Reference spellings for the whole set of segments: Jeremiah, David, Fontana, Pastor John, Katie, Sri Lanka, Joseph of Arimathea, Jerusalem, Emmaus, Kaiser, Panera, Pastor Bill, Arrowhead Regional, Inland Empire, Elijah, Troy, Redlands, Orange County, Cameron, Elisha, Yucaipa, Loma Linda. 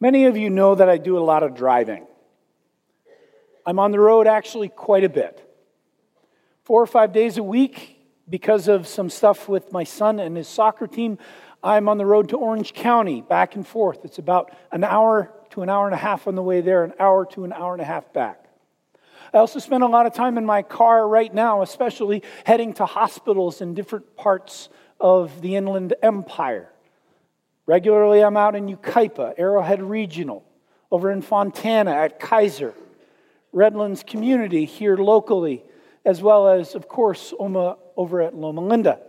Many of you know that I do a lot of driving. I'm on the road actually quite a bit. 4 or 5 days a week, because of some stuff with my son and his soccer team, I'm on the road to Orange County, back and forth. It's about an hour to an hour and a half on the way there, an hour to an hour and a half back. I also spend a lot of time in my car right now, especially heading to hospitals in different parts of the Inland Empire. Regularly, I'm out in Yucaipa, Arrowhead Regional, over in Fontana at Kaiser, Redlands community here locally, as well as, of course, over at Loma Linda.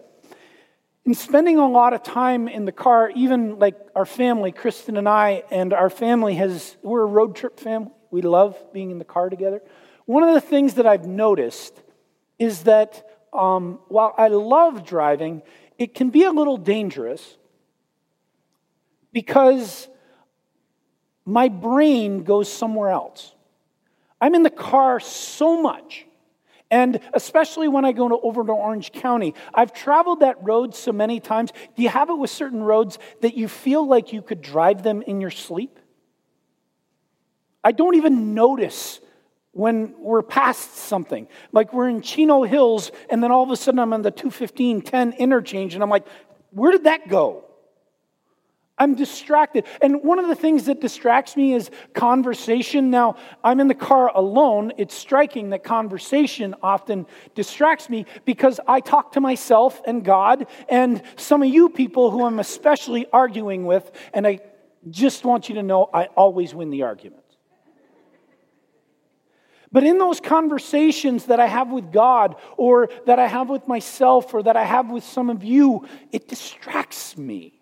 And spending a lot of time in the car, even like our family, Kristen and I, and our family we're a road trip family. We love being in the car together. One of the things that I've noticed is that while I love driving, it can be a little dangerous because my brain goes somewhere else. I'm in the car so much, and especially when I go over to Orange County. I've traveled that road so many times. Do you have it with certain roads that you feel like you could drive them in your sleep? I don't even notice when we're past something. Like we're in Chino Hills, and then all of a sudden I'm on the 215-10 interchange, and I'm like, where did that go? I'm distracted. And one of the things that distracts me is conversation. Now, I'm in the car alone. It's striking that conversation often distracts me because I talk to myself and God and some of you people who I'm especially arguing with, and I just want you to know I always win the argument. But in those conversations that I have with God or that I have with myself or that I have with some of you, it distracts me.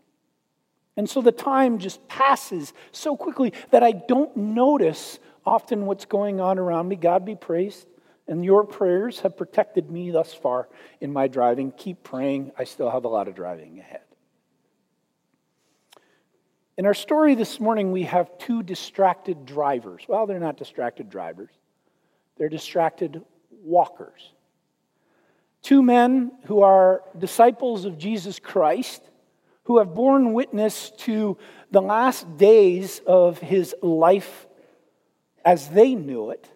And so the time just passes so quickly that I don't notice often what's going on around me. God be praised. And your prayers have protected me thus far in my driving. Keep praying. I still have a lot of driving ahead. In our story this morning, we have two distracted drivers. Well, they're not distracted drivers. They're distracted walkers. Two men who are disciples of Jesus Christ, who have borne witness to the last days of his life as they knew it,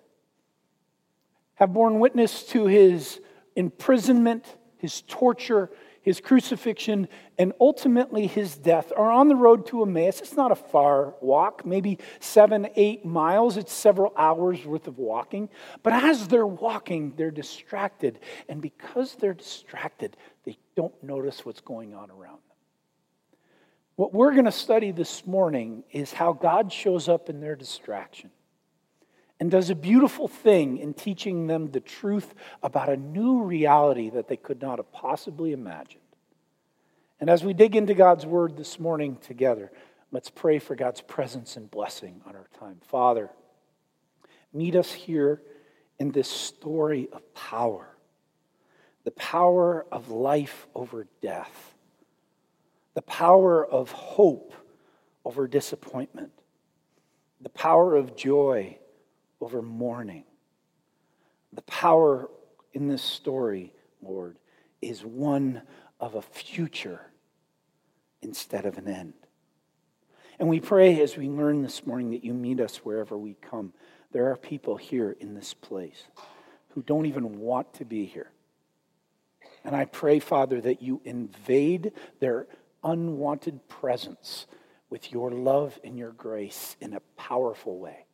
have borne witness to his imprisonment, his torture, his crucifixion, and ultimately his death, are on the road to Emmaus. It's not a far walk, maybe 7-8 miles. It's several hours worth of walking. But as they're walking, they're distracted. And because they're distracted, they don't notice what's going on around them. What we're going to study this morning is how God shows up in their distraction and does a beautiful thing in teaching them the truth about a new reality that they could not have possibly imagined. And as we dig into God's word this morning together, let's pray for God's presence and blessing on our time. Father, meet us here in this story of power, the power of life over death, the power of hope over disappointment, the power of joy over mourning. The power in this story, Lord, is one of a future instead of an end. And we pray as we learn this morning that you meet us wherever we come. There are people here in this place who don't even want to be here. And I pray, Father, that you invade their unwanted presence with your love and your grace in a powerful way,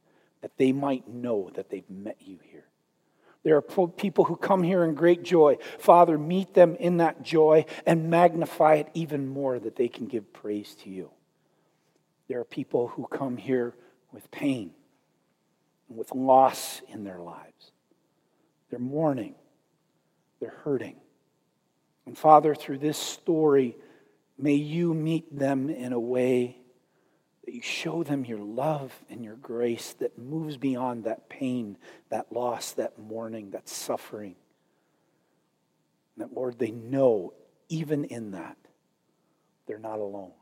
that they might know that they've met you here. There are people who come here in great joy. Father, meet them in that joy and magnify it even more that they can give praise to you. There are people who come here with pain, with loss in their lives. They're mourning. They're hurting. And Father, through this story, may you meet them in a way that you show them your love and your grace that moves beyond that pain, that loss, that mourning, that suffering. And that, Lord, they know, even in that, they're not alone.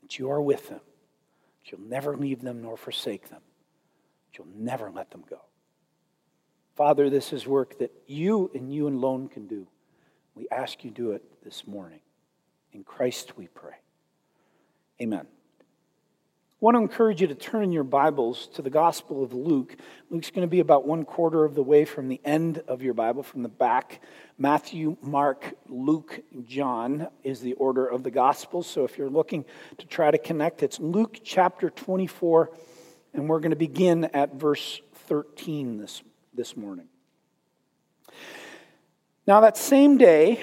That you are with them. That you'll never leave them nor forsake them. That you'll never let them go. Father, this is work that you and alone can do. We ask you to do it this morning. In Christ we pray. Amen. I want to encourage you to turn in your Bibles to the Gospel of Luke. Luke's going to be about one quarter of the way from the end of your Bible, from the back. Matthew, Mark, Luke, John is the order of the Gospels. So if you're looking to try to connect, it's Luke chapter 24, and we're going to begin at verse 13 this morning. Now that same day,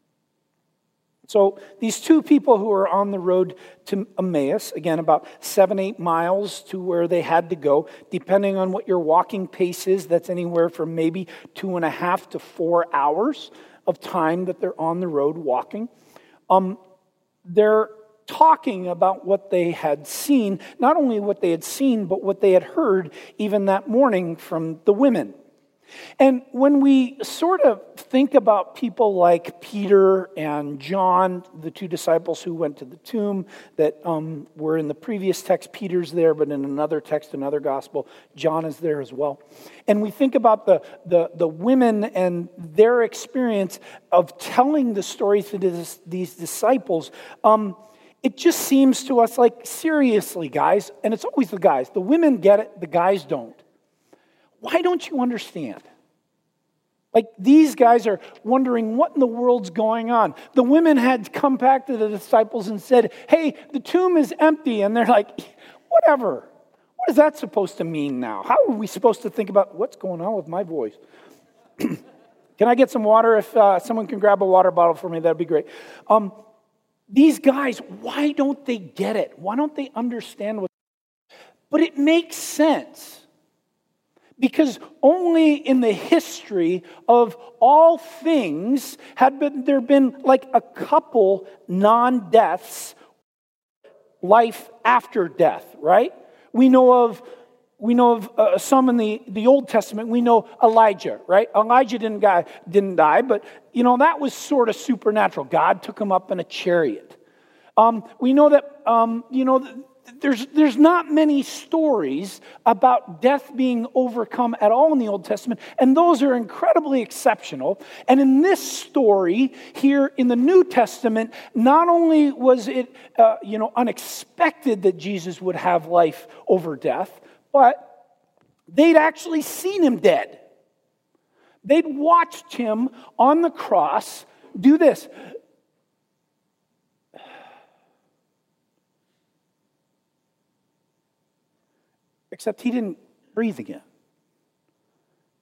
So these two people who were on the road to Emmaus, again about 7-8 miles to where they had to go, depending on what your walking pace is, that's anywhere from maybe 2.5 to 4 hours. Of time that they're on the road walking. They're talking about what they had seen, not only what they had seen, but what they had heard even that morning from the women. And when we sort of think about people like Peter and John, the two disciples who went to the tomb that were in the previous text, Peter's there, but in another text, another gospel, John is there as well. And we think about the women and their experience of telling the story to these disciples. It just seems to us like, seriously, guys, and it's always the guys. The women get it, the guys don't. Why don't you understand? Like, these guys are wondering what in the world's going on. The women had come back to the disciples and said, hey, the tomb is empty. And they're like, whatever. What is that supposed to mean now? How are we supposed to think about what's going on with my voice? Can I get some water? If someone can grab a water bottle for me, that'd be great. These guys, why don't they get it? Why don't they understand what's going on? But it makes sense. Because only in the history of all things had there been like a couple non-deaths, life after death, right? We know of some in the Old Testament. We know Elijah, right? Elijah didn't die, but you know that was sort of supernatural. God took him up in a chariot. We know that There's not many stories about death being overcome at all in the Old Testament, and those are incredibly exceptional. And in this story here in the New Testament, not only was it unexpected that Jesus would have life over death, but they'd actually seen him dead. They'd watched him on the cross do this. Except he didn't breathe again.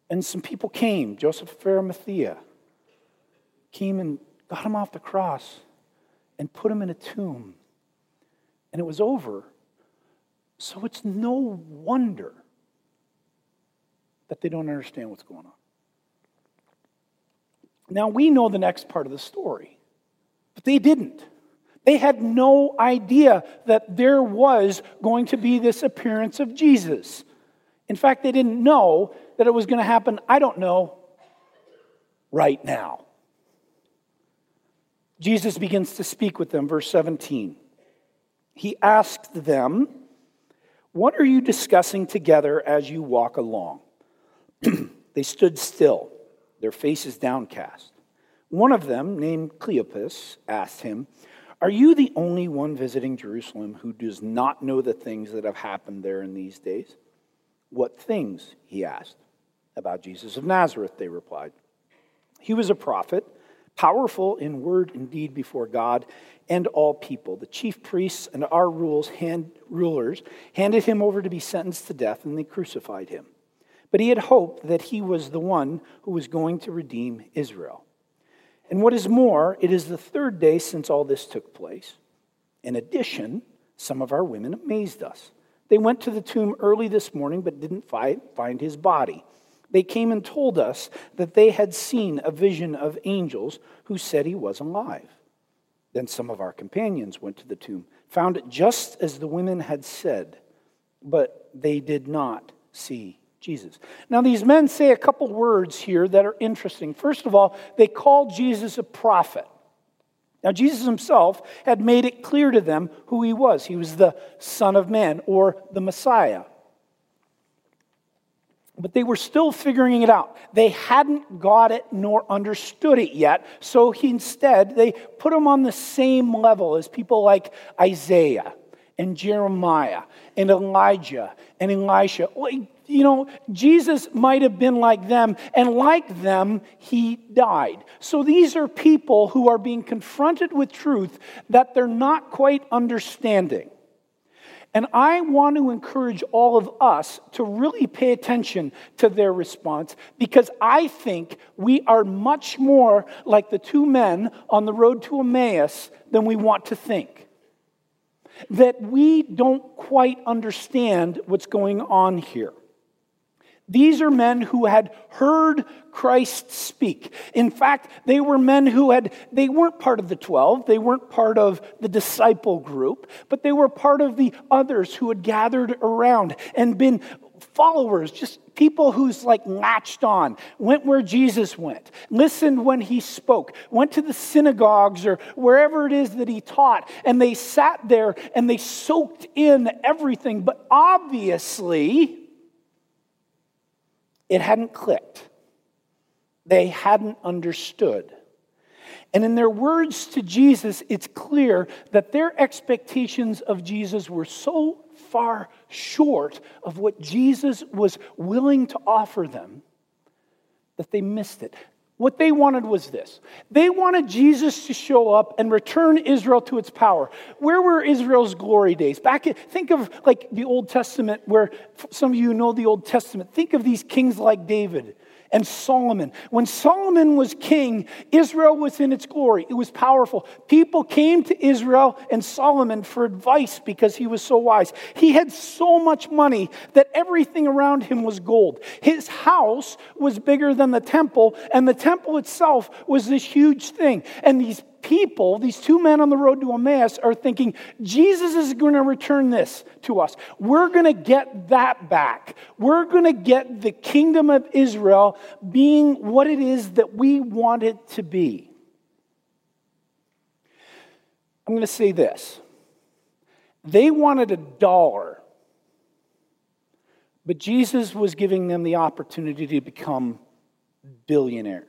And some people came. Joseph of Arimathea came and got him off the cross and put him in a tomb. And it was over. So it's no wonder that they don't understand what's going on. Now we know the next part of the story, but they didn't. They had no idea that there was going to be this appearance of Jesus. In fact, they didn't know that it was going to happen, I don't know, right now. Jesus begins to speak with them, verse 17. He asked them, "What are you discussing together as you walk along?" They stood still, their faces downcast. One of them, named Cleopas, asked him, "Are you the only one visiting Jerusalem who does not know the things that have happened there in these days?" "What things?" he asked. "About Jesus of Nazareth," they replied. "He was a prophet, powerful in word and deed before God and all people. The chief priests and our rulers handed him over to be sentenced to death, and they crucified him. But he had hoped that he was the one who was going to redeem Israel. And what is more, it is the third day since all this took place. In addition, some of our women amazed us. They went to the tomb early this morning but didn't find his body. They came and told us that they had seen a vision of angels who said he was alive. Then some of our companions went to the tomb, found it just as the women had said, but they did not see Jesus. Now, these men say a couple words here that are interesting. First of all, they call Jesus a prophet. Now, Jesus himself had made it clear to them who he was. He was the Son of Man, or the Messiah. But they were still figuring it out. They hadn't got it nor understood it yet. So instead, they put him on the same level as people like Isaiah and Jeremiah and Elijah and Elisha. You know, Jesus might have been like them, and like them, he died. So these are people who are being confronted with truth that they're not quite understanding. And I want to encourage all of us to really pay attention to their response, because I think we are much more like the two men on the road to Emmaus than we want to think. That we don't quite understand what's going on here. These are men who had heard Christ speak. In fact, they were men who they weren't part of the 12, they weren't part of the disciple group, but they were part of the others who had gathered around and been followers, just people who's like latched on, went where Jesus went, listened when he spoke, went to the synagogues or wherever it is that he taught, and they sat there and they soaked in everything. But obviously, it hadn't clicked. They hadn't understood. And in their words to Jesus, it's clear that their expectations of Jesus were so far short of what Jesus was willing to offer them that they missed it. What they wanted was this. They wanted Jesus to show up and return Israel to its power. Where were Israel's glory days? Think of like the Old Testament, where some of you know the Old Testament. Think of these kings like David and Solomon. When Solomon was king, Israel was in its glory. It was powerful. People came to Israel and Solomon for advice because he was so wise. He had so much money that everything around him was gold. His house was bigger than the temple, and the temple itself was this huge thing. And these people, these two men on the road to Emmaus, are thinking, Jesus is going to return this to us. We're going to get that back. We're going to get the kingdom of Israel being what it is that we want it to be. I'm going to say this. They wanted $1, but Jesus was giving them the opportunity to become billionaires.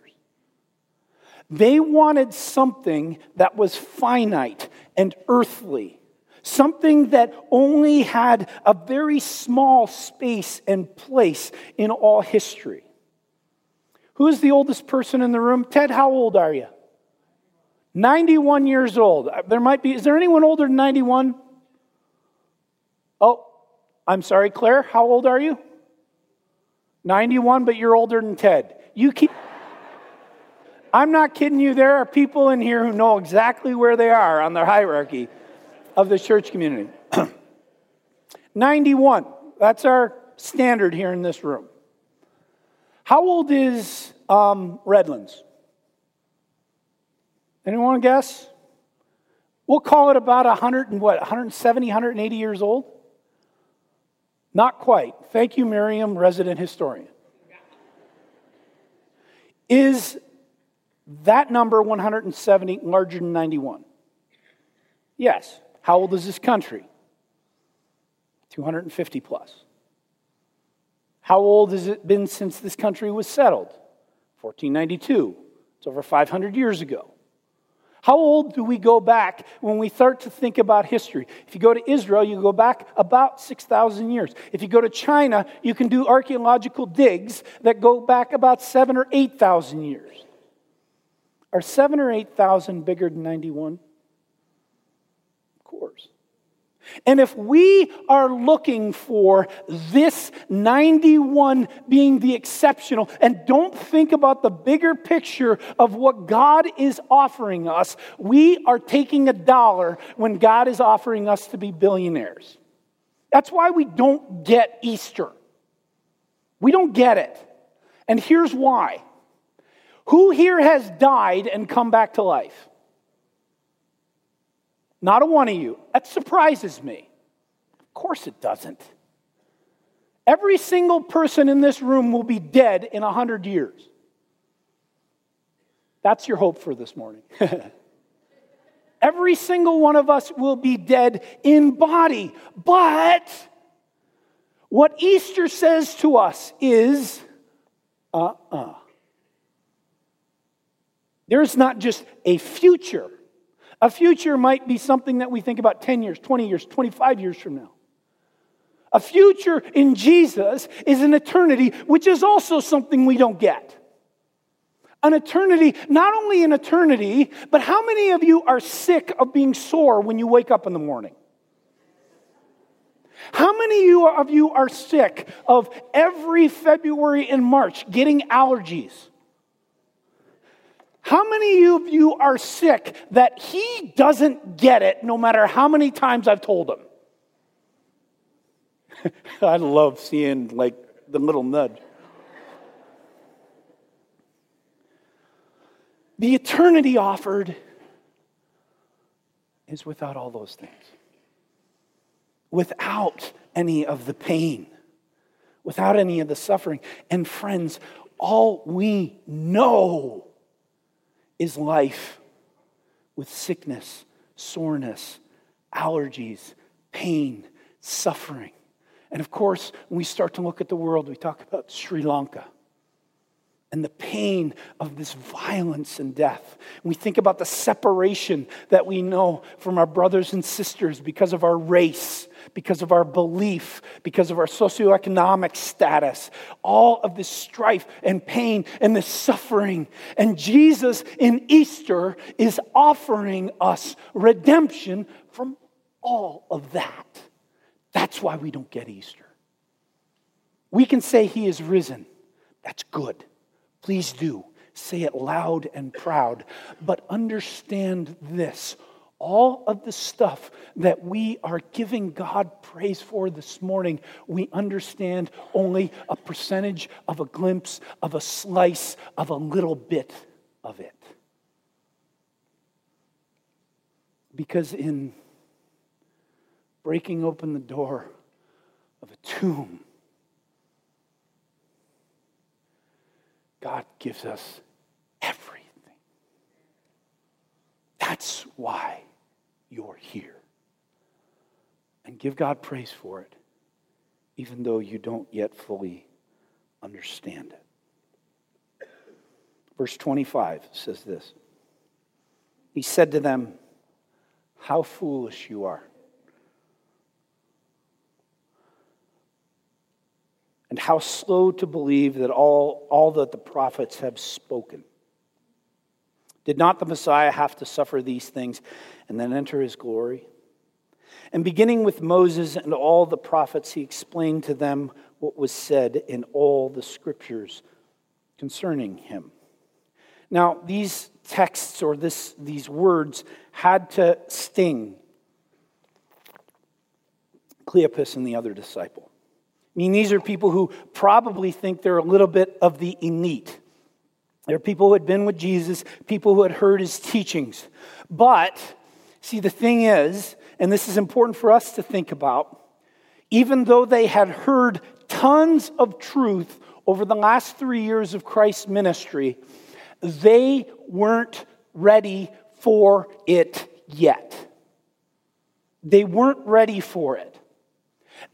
They wanted something that was finite and earthly, something that only had a very small space and place in all history. Who's the oldest person in the room? Ted, how old are you? 91 years old. Is there anyone older than 91? Oh, I'm sorry, Claire, how old are you? 91, but you're older than Ted. I'm not kidding you. There are people in here who know exactly where they are on the hierarchy of the church community. 91. That's our standard here in this room. How old is Redlands? Anyone want to guess? We'll call it about 170, 180 years old? Not quite. Thank you, Miriam, resident historian. Is that number, 170, larger than 91? Yes. How old is this country? 250 plus. How old has it been since this country was settled? 1492. It's over 500 years ago. How old do we go back when we start to think about history? If you go to Israel, you go back about 6,000 years. If you go to China, you can do archaeological digs that go back about 7,000 or 8,000 years. Are 7,000 or 8,000 bigger than 91? Of course. And if we are looking for this 91 being the exceptional and don't think about the bigger picture of what God is offering us, we are taking $1 when God is offering us to be billionaires. That's why we don't get Easter. We don't get it. And here's why. Who here has died and come back to life? Not a one of you. That surprises me. Of course it doesn't. Every single person in this room will be dead in 100 years. That's your hope for this morning. Every single one of us will be dead in body. But what Easter says to us is, There's not just a future. A future might be something that we think about 10 years, 20 years, 25 years from now. A future in Jesus is an eternity, which is also something we don't get. An eternity, not only an eternity, but how many of you are sick of being sore when you wake up in the morning? How many of you are sick of every February and March getting allergies? How many of you are sick that he doesn't get it no matter how many times I've told him? I love seeing, like, the little nudge. The eternity offered is without all those things. Without any of the pain. Without any of the suffering. And friends, all we know is life with sickness, soreness, allergies, pain, suffering. And of course, when we start to look at the world, we talk about Sri Lanka and the pain of this violence and death. We think about the separation that we know from our brothers and sisters because of our race, because of our belief, because of our socioeconomic status. All of this strife and pain and this suffering. And Jesus in Easter is offering us redemption from all of that. That's why we don't get Easter. We can say he is risen. That's good. Please do. Say it loud and proud. But understand this. All of the stuff that we are giving God praise for this morning, we understand only a percentage of a glimpse, of a slice, of a little bit of it. Because in breaking open the door of a tomb, God gives us everything. That's why you're here. And give God praise for it, even though you don't yet fully understand it. Verse 25 says this. He said to them, "How foolish you are, and how slow to believe that all that the prophets have spoken. Did not the Messiah have to suffer these things and then enter his glory? And beginning with Moses and all the prophets, he explained to them what was said in all the scriptures concerning him." Now, these texts or these words had to sting Cleopas and the other disciple. I mean, these are people who probably think they're a little bit of the elite. They're people who had been with Jesus, people who had heard his teachings. But, see, the thing is, and this is important for us to think about, even though they had heard tons of truth over the last 3 years of Christ's ministry, they weren't ready for it yet. They weren't ready for it.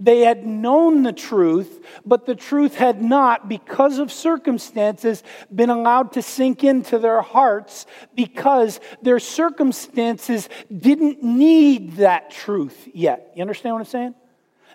They had known the truth, but the truth had not, because of circumstances, been allowed to sink into their hearts because their circumstances didn't need that truth yet. You understand what I'm saying?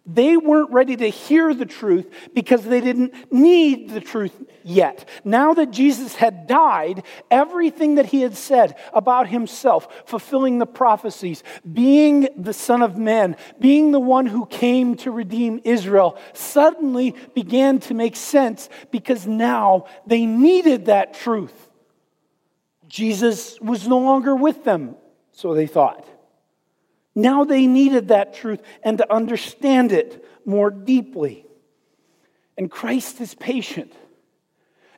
They weren't ready to hear the truth because they didn't need the truth yet. Now that Jesus had died, everything that he had said about himself, fulfilling the prophecies, being the Son of Man, being the one who came to redeem Israel, suddenly began to make sense because now they needed that truth. Jesus was no longer with them, so they thought. Now they needed that truth and to understand it more deeply. And Christ is patient.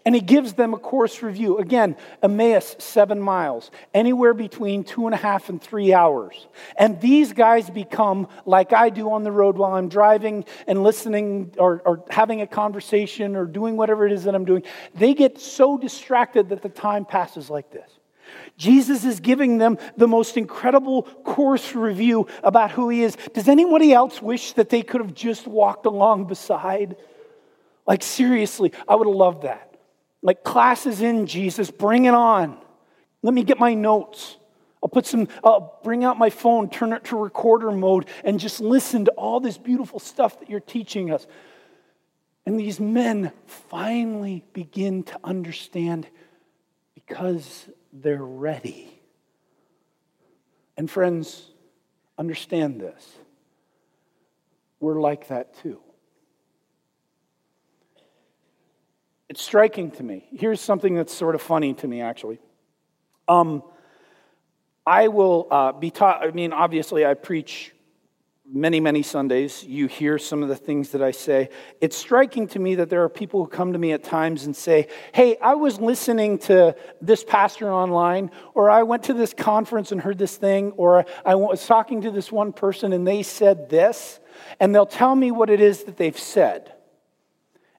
And he gives them a course review. Again, Emmaus, 7 miles, anywhere between 2.5 and 3 hours. And these guys become like I do on the road while I'm driving and listening or having a conversation or doing whatever it is that I'm doing. They get so distracted that the time passes like this. Jesus is giving them the most incredible course review about who he is. Does anybody else wish that they could have just walked along beside? Like, seriously, I would have loved that. Like, class is in, Jesus, bring it on. Let me get my notes. I'll bring out my phone, turn it to recorder mode, and just listen to all this beautiful stuff that you're teaching us. And these men finally begin to understand because they're ready. And friends, understand this. We're like that too. It's striking to me. Here's something that's sort of funny to me, actually. I will be taught, I mean, obviously I preach many, many Sundays. You hear some of the things that I say. It's striking to me that there are people who come to me at times and say, hey, I was listening to this pastor online, or I went to this conference and heard this thing, or I was talking to this one person and they said this, and they'll tell me what it is that they've said.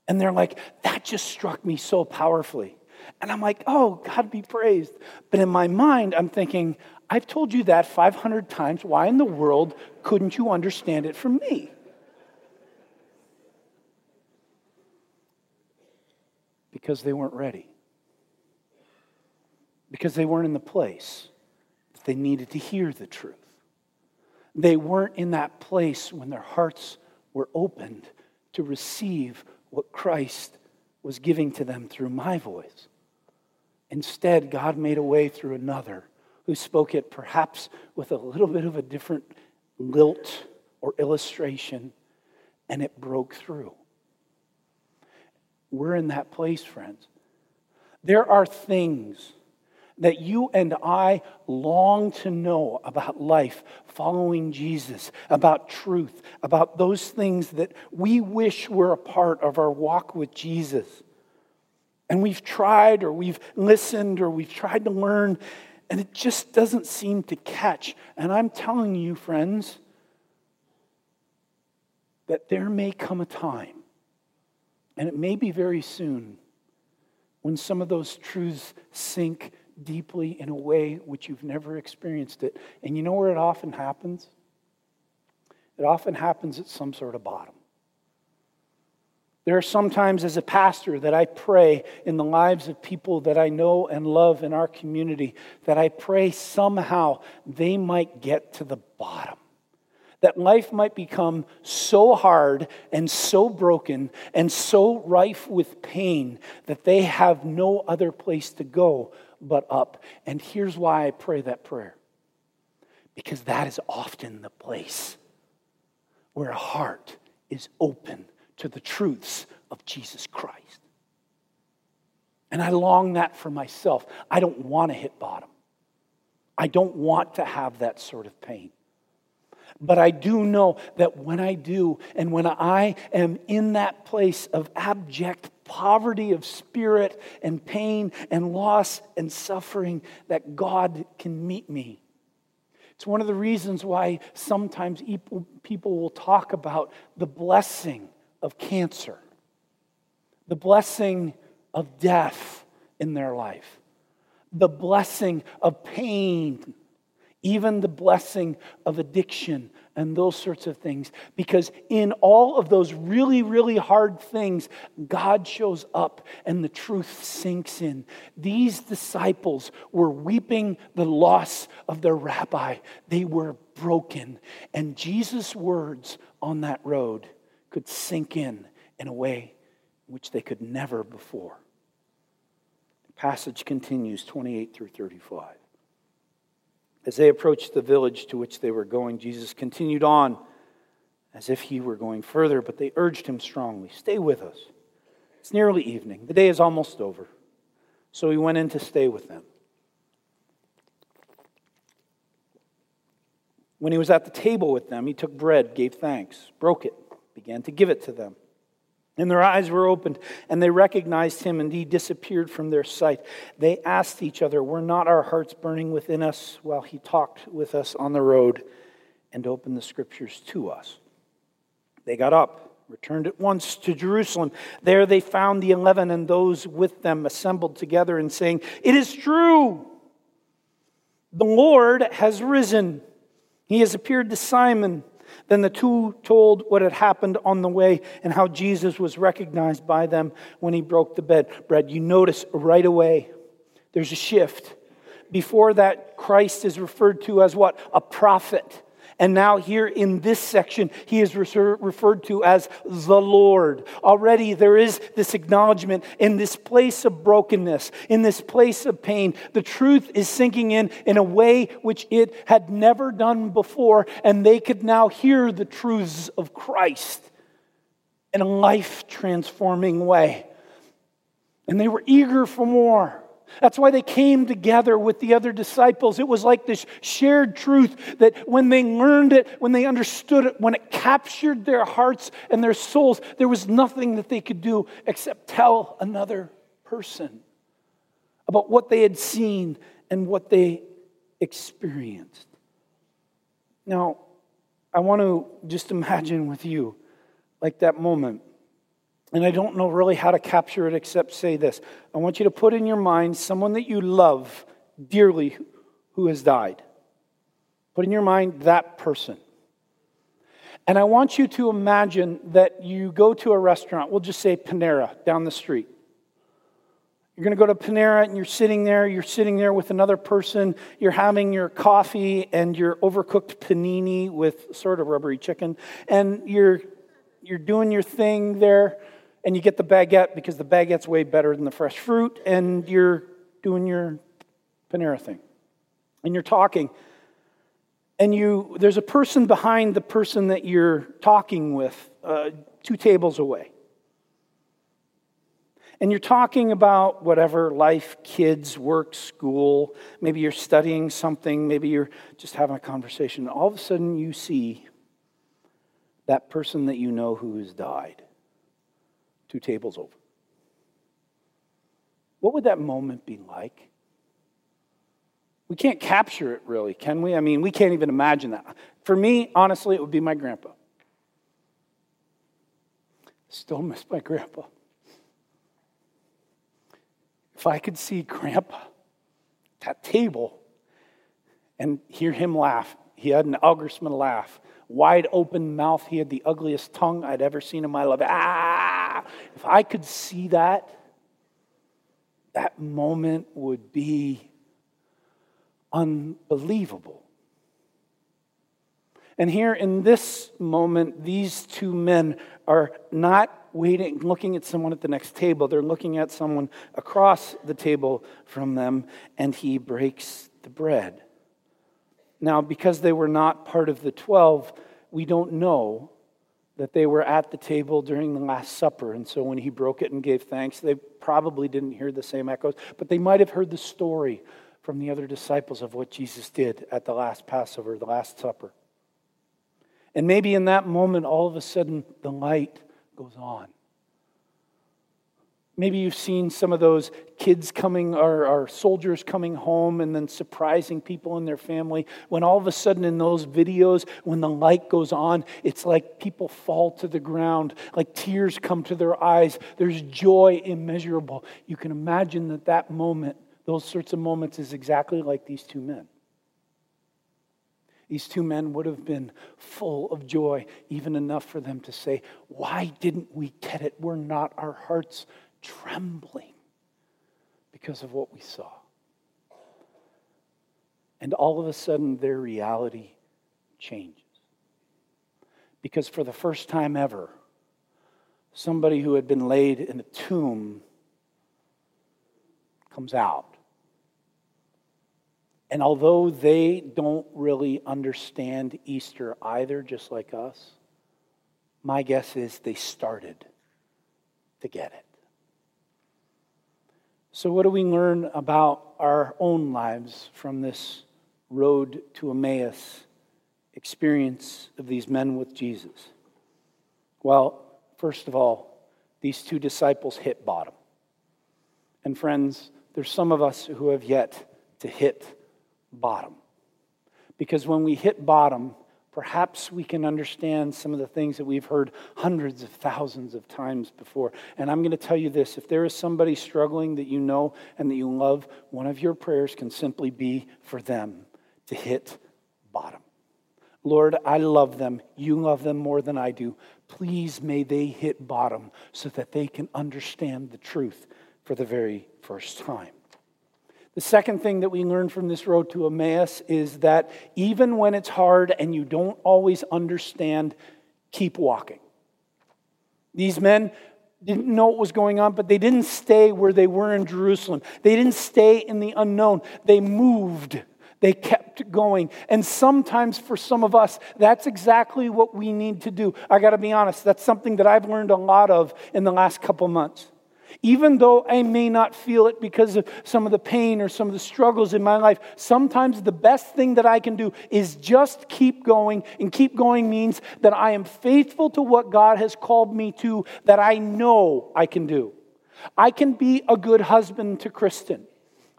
And they're like, that just struck me so powerfully. And I'm like, oh, God be praised. But in my mind, I'm thinking, I've told you that 500 times. Why in the world couldn't you understand it from me? Because they weren't ready. Because they weren't in the place that they needed to hear the truth. They weren't in that place when their hearts were opened to receive what Christ was giving to them through my voice. Instead, God made a way through another who spoke it perhaps with a little bit of a different lilt or illustration, and it broke through. We're in that place, friends. There are things that you and I long to know about life, following Jesus, about truth, about those things that we wish were a part of our walk with Jesus. And we've tried, or we've listened, or we've tried to learn, and it just doesn't seem to catch. And I'm telling you, friends, that there may come a time, and it may be very soon, when some of those truths sink deeply in a way which you've never experienced it. And you know where it often happens? It often happens at some sort of bottom. There are sometimes as a pastor that I pray in the lives of people that I know and love in our community, that I pray somehow they might get to the bottom. That life might become so hard and so broken and so rife with pain that they have no other place to go but up. And here's why I pray that prayer. Because that is often the place where a heart is open to the truths of Jesus Christ. And I long that for myself. I don't want to hit bottom. I don't want to have that sort of pain. But I do know that when I do, and when I am in that place of abject poverty of spirit and pain and loss and suffering, that God can meet me. It's one of the reasons why sometimes people will talk about the blessing of cancer, the blessing of death in their life, the blessing of pain, even the blessing of addiction and those sorts of things. Because in all of those really, really hard things, God shows up and the truth sinks in. These disciples were weeping the loss of their rabbi. They were broken. And Jesus' words on that road could sink in a way which they could never before. The passage continues, 28 through 35. As they approached the village to which they were going, Jesus continued on as if he were going further, but they urged him strongly, "Stay with us. It's nearly evening. The day is almost over." So he went in to stay with them. When he was at the table with them, he took bread, gave thanks, broke it, began to give it to them. And their eyes were opened, and they recognized him, and he disappeared from their sight. They asked each other, were not our hearts burning within us while he talked with us on the road and opened the scriptures to us? They got up, returned at once to Jerusalem. There they found the 11 and those with them assembled together and saying, it is true, the Lord has risen. He has appeared to Simon. Then the two told what had happened on the way and how Jesus was recognized by them when he broke the bread. You notice right away, there's a shift. Before that, Christ is referred to as what? A prophet. And now here in this section, he is referred to as the Lord. Already there is this acknowledgement in this place of brokenness, in this place of pain. The truth is sinking in a way which it had never done before. And they could now hear the truths of Christ in a life-transforming way. And they were eager for more. That's why they came together with the other disciples. It was like this shared truth that when they learned it, when they understood it, when it captured their hearts and their souls, there was nothing that they could do except tell another person about what they had seen and what they experienced. Now, I want to just imagine with you like that moment. And I don't know really how to capture it except say this. I want you to put in your mind someone that you love dearly who has died. Put in your mind that person. And I want you to imagine that you go to a restaurant. We'll just say Panera down the street. You're going to go to Panera and you're sitting there with another person. You're having your coffee and your overcooked panini with sort of rubbery chicken. And you're doing your thing there. And you get the baguette because the baguette's way better than the fresh fruit. And you're doing your Panera thing. And you're talking. And there's a person behind the person that you're talking with, 2 tables away. And you're talking about whatever, life, kids, work, school. Maybe you're studying something. Maybe you're just having a conversation. All of a sudden you see that person that you know who has died. 2 tables over. What would that moment be like? We can't capture it really, can we? I mean, we can't even imagine that. For me, honestly, it would be my grandpa. Still miss my grandpa. If I could see grandpa at that table and hear him laugh, he had an Algersman laugh. Wide open mouth. He had the ugliest tongue I'd ever seen in my life. Ah! If I could see that, that moment would be unbelievable. And here in this moment, these 2 men are not waiting, looking at someone at the next table. They're looking at someone across the table from them, and he breaks the bread. Now, because they were not part of the 12, we don't know that they were at the table during the Last Supper. And so when he broke it and gave thanks, they probably didn't hear the same echoes. But they might have heard the story from the other disciples of what Jesus did at the last Passover, the Last Supper. And maybe in that moment, all of a sudden, the light goes on. Maybe you've seen some of those kids coming or soldiers coming home and then surprising people in their family. When all of a sudden in those videos, when the light goes on, it's like people fall to the ground, like tears come to their eyes. There's joy immeasurable. You can imagine that moment, those sorts of moments is exactly like these 2 men. These 2 men would have been full of joy, even enough for them to say, why didn't we get it? Were not our hearts trembling because of what we saw? And all of a sudden their reality changes, because for the first time ever, somebody who had been laid in a tomb comes out. And although they don't really understand Easter either, just like us, my guess is they started to get it. So what do we learn about our own lives from this road to Emmaus experience of these men with Jesus? Well, first of all, these two disciples hit bottom. And friends, there's some of us who have yet to hit bottom. Because when we hit bottom, perhaps we can understand some of the things that we've heard hundreds of thousands of times before. And I'm going to tell you this, if there is somebody struggling that you know and that you love, one of your prayers can simply be for them to hit bottom. Lord, I love them. You love them more than I do. Please may they hit bottom so that they can understand the truth for the very first time. The second thing that we learn from this road to Emmaus is that even when it's hard and you don't always understand, keep walking. These men didn't know what was going on, but they didn't stay where they were in Jerusalem. They didn't stay in the unknown. They moved. They kept going. And sometimes for some of us, that's exactly what we need to do. I got to be honest, that's something that I've learned a lot of in the last couple months. Even though I may not feel it because of some of the pain or some of the struggles in my life, sometimes the best thing that I can do is just keep going. And keep going means that I am faithful to what God has called me to, that I know I can do. I can be a good husband to Kristen.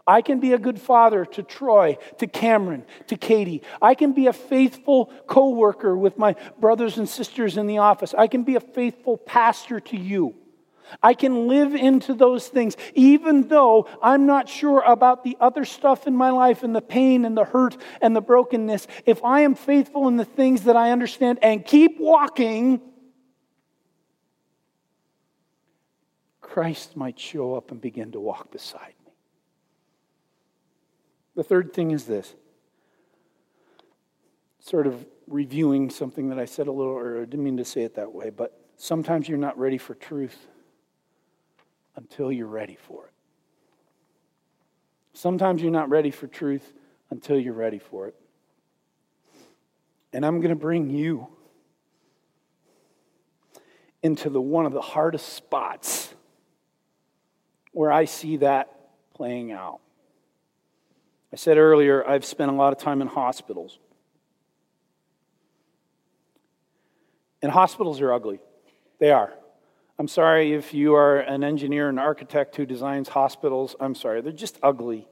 I can be a good father to Troy, to Cameron, to Katie. I can be a faithful co-worker with my brothers and sisters in the office. I can be a faithful pastor to you. I can live into those things, even though I'm not sure about the other stuff in my life and the pain and the hurt and the brokenness. If I am faithful in the things that I understand and keep walking, Christ might show up and begin to walk beside me. The third thing is this, sort of reviewing something that I said a little earlier. I didn't mean to say it that way, but sometimes you're not ready for truth until you're ready for it. Sometimes you're not ready for truth until you're ready for it. And I'm going to bring you into the one of the hardest spots where I see that playing out. I said earlier, I've spent a lot of time in hospitals. And hospitals are ugly. They are. I'm sorry if you are an engineer, an architect who designs hospitals. I'm sorry, they're just ugly.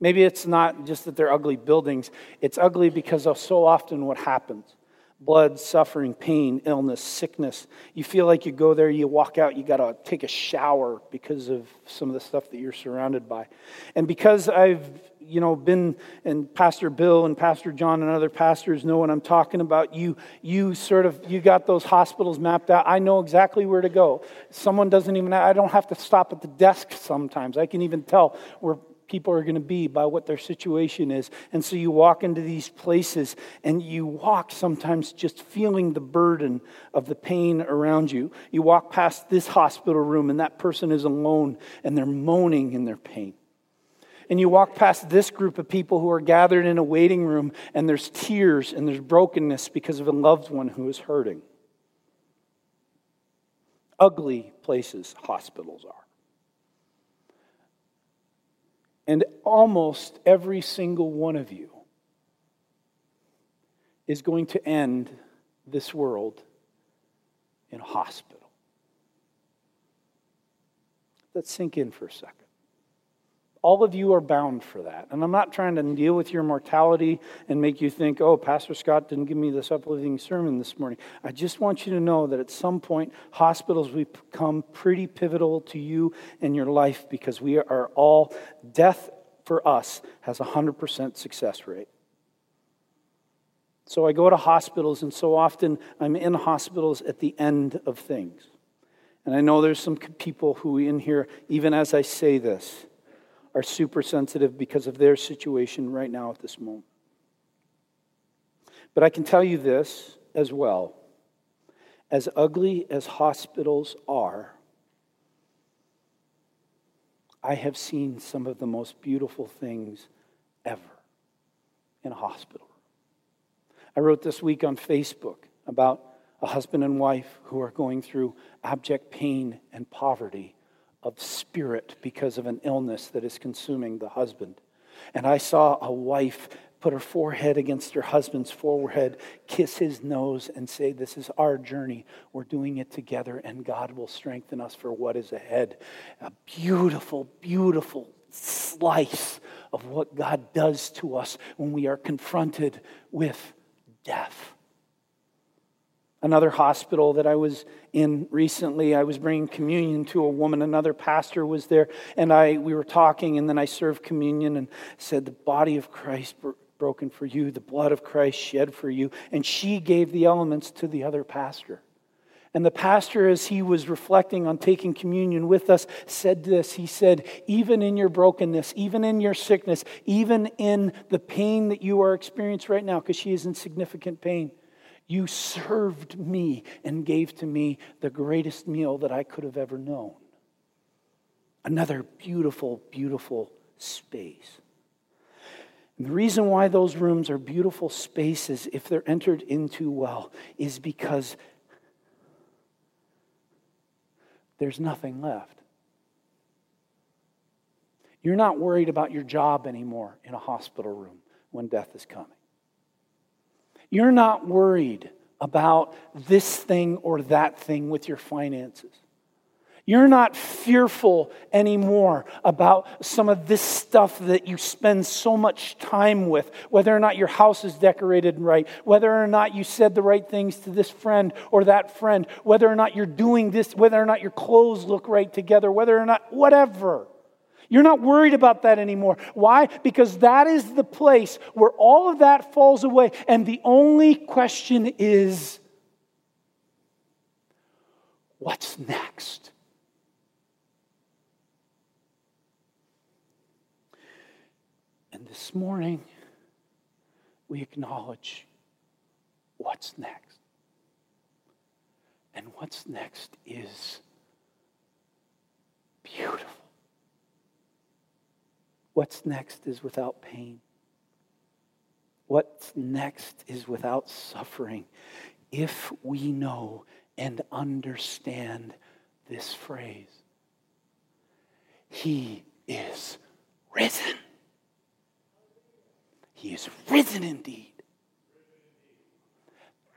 Maybe it's not just that they're ugly buildings. It's ugly because of so often what happens. Blood, suffering, pain, illness, sickness. You feel like you go there, you walk out, you got to take a shower because of some of the stuff that you're surrounded by. And because I've, been, and Pastor Bill and Pastor John and other pastors know what I'm talking about, you got those hospitals mapped out. I know exactly where to go. Someone doesn't even, I don't have to stop at the desk sometimes. I can even tell where people are going to be by what their situation is. And so you walk into these places and you walk sometimes just feeling the burden of the pain around you. You walk past this hospital room and that person is alone and they're moaning in their pain. And you walk past this group of people who are gathered in a waiting room and there's tears and there's brokenness because of a loved one who is hurting. Ugly places hospitals are. And almost every single one of you is going to end this world in a hospital. Let's sink in for a second. All of you are bound for that. And I'm not trying to deal with your mortality and make you think, oh, Pastor Scott didn't give me this uplifting sermon this morning. I just want you to know that at some point, hospitals will become pretty pivotal to you and your life because we are all, death for us has 100% success rate. So I go to hospitals and so often I'm in hospitals at the end of things. And I know there's some people who in here, even as I say this, are super sensitive because of their situation right now at this moment. But I can tell you this as well. As ugly as hospitals are, I have seen some of the most beautiful things ever in a hospital. I wrote this week on Facebook about a husband and wife who are going through abject pain and poverty of spirit because of an illness that is consuming the husband. And I saw a wife put her forehead against her husband's forehead, kiss his nose, and say, this is our journey. We're doing it together, and God will strengthen us for what is ahead. A beautiful, beautiful slice of what God does to us when we are confronted with death. Another hospital that I was in recently, I was bringing communion to a woman. Another pastor was there, and we were talking, and then I served communion and said, the body of Christ broken for you, the blood of Christ shed for you. And she gave the elements to the other pastor. And the pastor, as he was reflecting on taking communion with us, said this. He said, even in your brokenness, even in your sickness, even in the pain that you are experiencing right now, because she is in significant pain, you served me and gave to me the greatest meal that I could have ever known. Another beautiful, beautiful space. And the reason why those rooms are beautiful spaces, if they're entered into well, is because there's nothing left. You're not worried about your job anymore in a hospital room when death is coming. You're not worried about this thing or that thing with your finances. You're not fearful anymore about some of this stuff that you spend so much time with, whether or not your house is decorated right, whether or not you said the right things to this friend or that friend, whether or not you're doing this, whether or not your clothes look right together, whether or not whatever. You're not worried about that anymore. Why? Because that is the place where all of that falls away. And the only question is, what's next? And this morning, we acknowledge what's next. And what's next is beautiful. What's next is without pain. What's next is without suffering. If we know and understand this phrase, He is risen. He is risen indeed.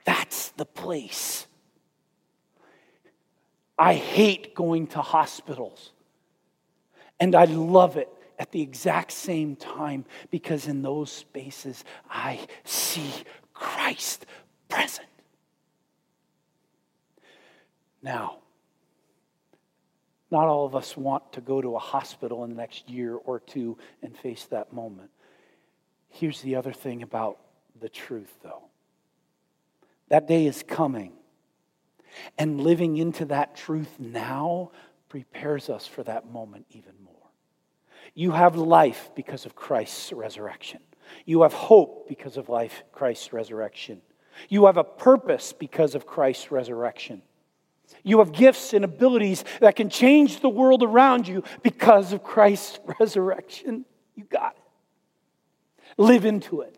That's the place. I hate going to hospitals, and I love it at the exact same time, because in those spaces, I see Christ present. Now, not all of us want to go to a hospital in the next year or two and face that moment. Here's the other thing about the truth, though. That day is coming, and living into that truth now prepares us for that moment even more. You have life because of Christ's resurrection. You have hope because of life, Christ's resurrection. You have a purpose because of Christ's resurrection. You have gifts and abilities that can change the world around you because of Christ's resurrection. You got it. Live into it.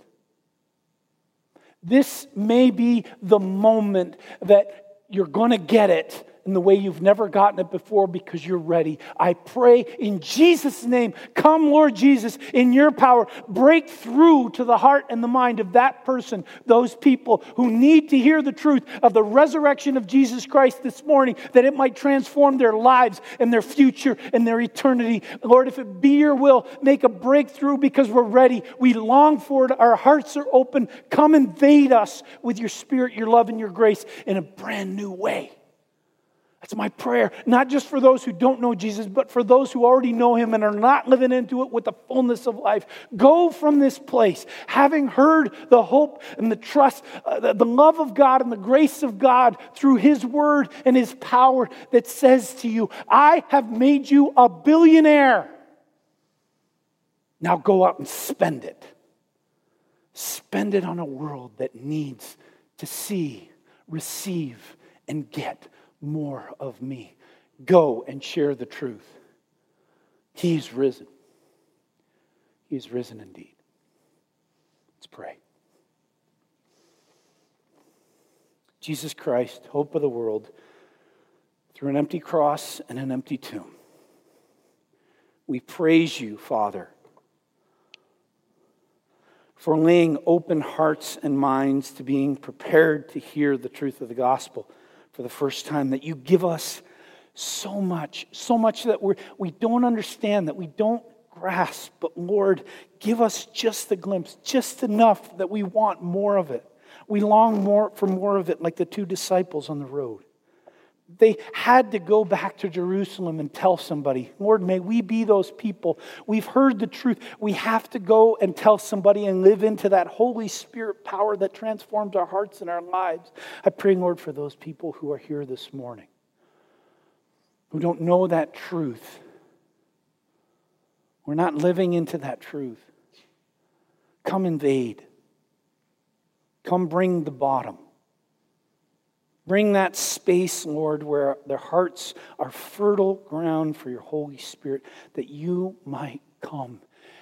This may be the moment that you're going to get it in the way you've never gotten it before, because you're ready. I pray in Jesus' name, come Lord Jesus, in your power, break through to the heart and the mind of that person, those people who need to hear the truth of the resurrection of Jesus Christ this morning, that it might transform their lives and their future and their eternity. Lord, if it be your will, make a breakthrough, because we're ready. We long for it. Our hearts are open. Come invade us with your spirit, your love, and your grace in a brand new way. That's my prayer, not just for those who don't know Jesus, but for those who already know him and are not living into it with the fullness of life. Go from this place, having heard the hope and the trust, the love of God and the grace of God through his word and his power that says to you, I have made you a billionaire. Now go out and spend it. Spend it on a world that needs to see, receive, and get more of me. Go and share the truth. He's risen. He's risen indeed. Let's pray. Jesus Christ, hope of the world, through an empty cross and an empty tomb, we praise you, Father, for laying open hearts and minds to being prepared to hear the truth of the gospel for the first time, that you give us so much that we don't understand, that we don't grasp. But Lord, give us just a glimpse, just enough that we want more of it. We long for more of it, like the two disciples on the road. They had to go back to Jerusalem and tell somebody. Lord, may we be those people. We've heard the truth. We have to go and tell somebody and live into that Holy Spirit power that transforms our hearts and our lives. I pray, Lord, for those people who are here this morning, who don't know that truth. We're not living into that truth. Come invade. Come bring the bottom. Bring that space, Lord, where their hearts are fertile ground for your Holy Spirit, that you might come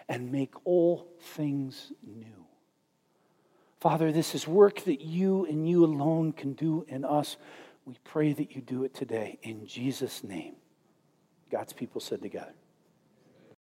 and make all things new. Father, this is work that you and you alone can do in us. We pray that you do it today in Jesus' name. God's people said together.